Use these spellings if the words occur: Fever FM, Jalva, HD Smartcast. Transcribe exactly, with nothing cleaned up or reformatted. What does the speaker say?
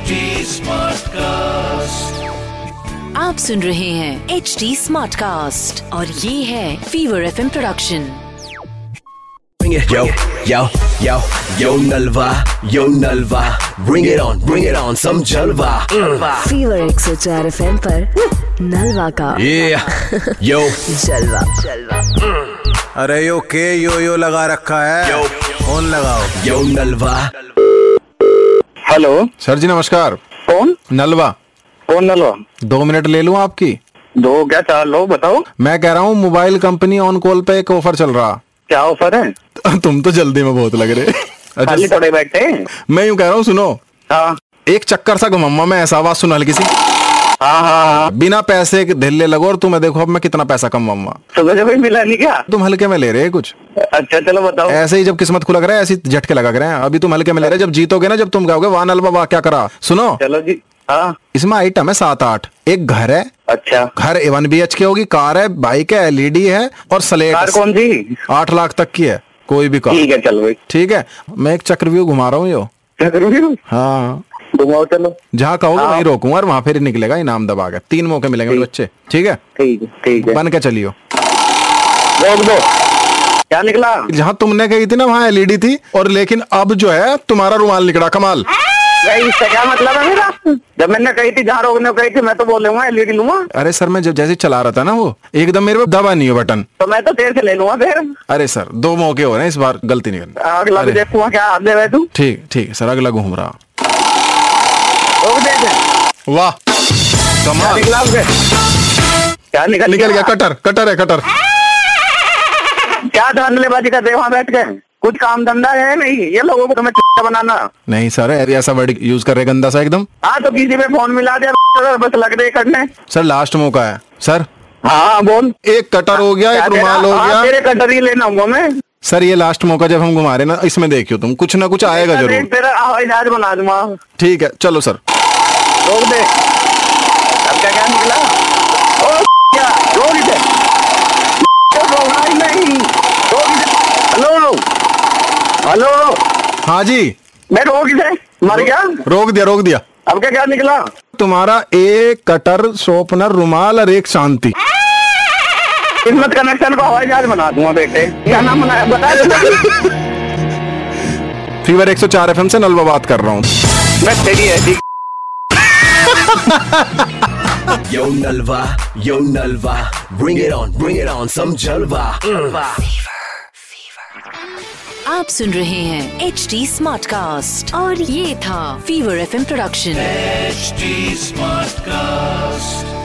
H D Smartcast, आप सुन रहे हैं एच डी स्मार्टकास्ट और ये है Fever F M production. Yo, yo, yo, yo Nalva, yo Nalva, bring it on, bring it on, some Jalva. Fever one oh four F M पर नलवा का yeah, yo Jalva, Jalva. अरे यो के यो यो लगा रखा है, फोन लगाओ yo Nalwa. Hello sir ji नमस्कार। कौन? नलवा। कौन नलवा? दो मिनट ले लूं आपकी? दो क्या चार लो, बताओ। मैं कह रहा हूँ मोबाइल कंपनी ऑन कॉल पे एक ऑफर चल रहा। क्या ऑफर है? तुम तो जल्दी में बहुत लग रहे। अच्छा थोड़े बैठे हैं। मैं यूँ कह रहा हूँ सुनो। हाँ। एक चक्कर सा घुमा मैं, ऐसा आवाज सुना हल्की सी। हाँ हाँ। बिना पैसे के ढिले लगो और तुम्हें देखो अब मैं कितना पैसा कमाऊंगा। सुबह से कोई मिला नहीं क्या? तुम हल्के में ले रहे हैं कुछ। अच्छा चलो बताओ। ऐसे ही जब किस्मत खुला करे ऐसे झटके लगा करे। अभी तुम हल्के में ले रहे, जब जीतोगे ना, जब तुम गाओगे वाह नलवा वाह क्या करा। सुनो चलो जी। हाँ। इसमें आइटम है सात आठ। एक घर है। अच्छा। घर वन बी एच के होगी, कार है, बाइक है, एलईडी है और स्लेट। कौन सी? आठ लाख तक की है, कोई भी कार। ठीक है चलो ठीक है। मैं एक चक्रव्यूह घुमा रहा हूँ। यो चक्रव्यूह? हाँ घुमाओ चलो। जहाँ कहोगे वहीं रोकूंगा और वहाँ फिर निकलेगा इनाम दबा के। तीन मौके मिलेंगे बच्चे। ठीक है ठीक है ठीक है। बन के चलियो। रोक दो। क्या निकला? जहाँ तुमने कही थी ना वहाँ एलईडी थी और लेकिन अब जो है तुम्हारा रुमाल निकला। कमाल। इसका क्या मतलब है मेरा? जब मैंने कही थी जहाँ रोकने कही थी मैं तो बोलूंगा एलईडी लूंगा। अरे सर मैं जब जैसे चला रहा था ना वो एकदम मेरे पे दबा नहीं हो बटन, तो मैं तो देर से ले लूंगा फिर। अरे सर दो मौके हो रहे हैं, इस बार गलती नहीं करनी। अगला भी देखूंगा क्या हाथ दे रहा है तू। ठीक ठीक सर अगला घूम रहा। वाह कमाल। क्या निकल निकल गया? कटर कटर है कटर। क्या धंधलेबाजी कर रहे वहाँ बैठ के? कुछ काम धंधा है नहीं। ये लोगों को तुम्हें चिट्टा बनाना नहीं सर, ऐसा वर्ड यूज कर रहे गंदा सा एकदम। हाँ तो किसी पे फोन मिला दे बस, लग रहे करने। सर लास्ट मौका है सर। हाँ बोल। एक कटर हो गया, एक रुमाल हो गया। तेरे कटर ही लेना होगा मैं सर। ये लास्ट मौका जब हम घुमा रहे ना इसमें देखियो तुम कुछ ना कुछ आएगा जरूर। तेरा हवाई जहाज बना दूंगा। ठीक है चलो सर रोक दे। अब क्या क्या निकला? ओ क्या रोक दे। रोकना ही नहीं। रोक दे। Hello hello. हाँ जी मैं रोक दे। मर गया। रोक दिया रोक दिया। अब क्या क्या निकला? तुम्हारा एक कटर, शॉपनर, रुमाल और एक शांति। हिम्मत कनेक्शन को हवाई जहाज बना दूंगा बेटे। क्या नाम बनाया बता दो। फीवर एक सौ चार एफएम से नलवा बात कर रहा हूँ मैं। तेरी है Yo Nalva, Yo Nalva, bring it on, bring it on, some Jalva. आप सुन रहे हैं एच डी स्मार्ट कास्ट और ये था fever F M production H D smart cast.